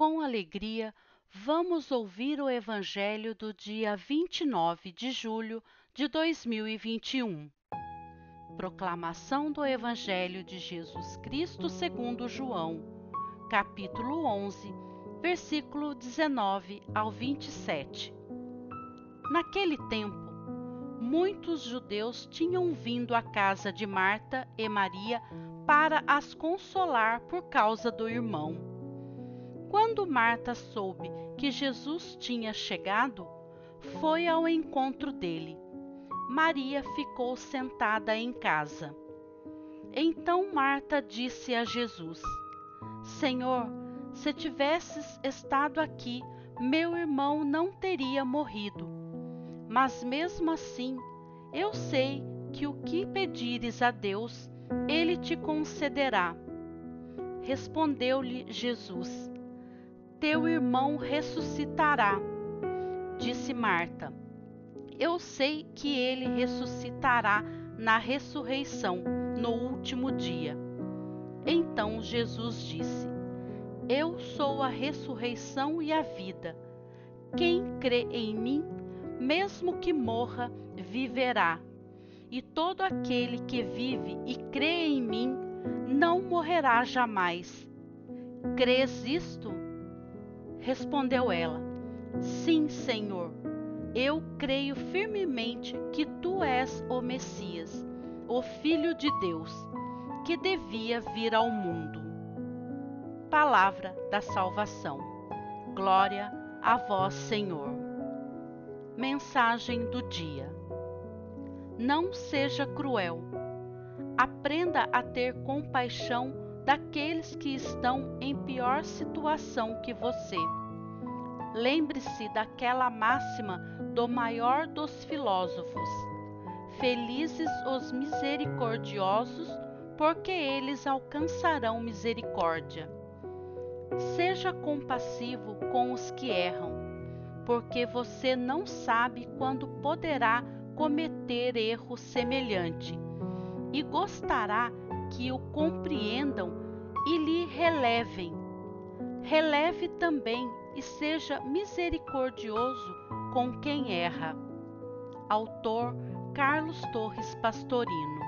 com alegria, vamos ouvir o Evangelho do dia 29 de julho de 2021. Proclamação do Evangelho de Jesus Cristo segundo João, capítulo 11, versículo 19 ao 27. Naquele tempo, muitos judeus tinham vindo à casa de Marta e Maria para as consolar por causa do irmão. Quando Marta soube que Jesus tinha chegado, foi ao encontro dele. Maria ficou sentada em casa. Então Marta disse a Jesus: Senhor, se tivesses estado aqui, meu irmão não teria morrido. Mas mesmo assim, eu sei que o que pedires a Deus, Ele te concederá. Respondeu-lhe Jesus: Teu irmão ressuscitará. Disse Marta: Eu sei que ele ressuscitará na ressurreição, no último dia. Então Jesus disse: Eu sou a ressurreição e a vida. Quem crê em mim, mesmo que morra, viverá. E todo aquele que vive e crê em mim, não morrerá jamais. Crês isto? Respondeu ela: Sim, Senhor, eu creio firmemente que tu és o Messias, o Filho de Deus, que devia vir ao mundo. Palavra da salvação. Glória a vós, Senhor. Mensagem do dia: não seja cruel. Aprenda a ter compaixão daqueles que estão em pior situação que você. Lembre-se daquela máxima do maior dos filósofos: felizes os misericordiosos, porque eles alcançarão misericórdia. Seja compassivo com os que erram, porque você não sabe quando poderá cometer erro semelhante, e gostará que o compreendam e lhe relevem. Releve também e seja misericordioso com quem erra. Autor Carlos Torres Pastorino.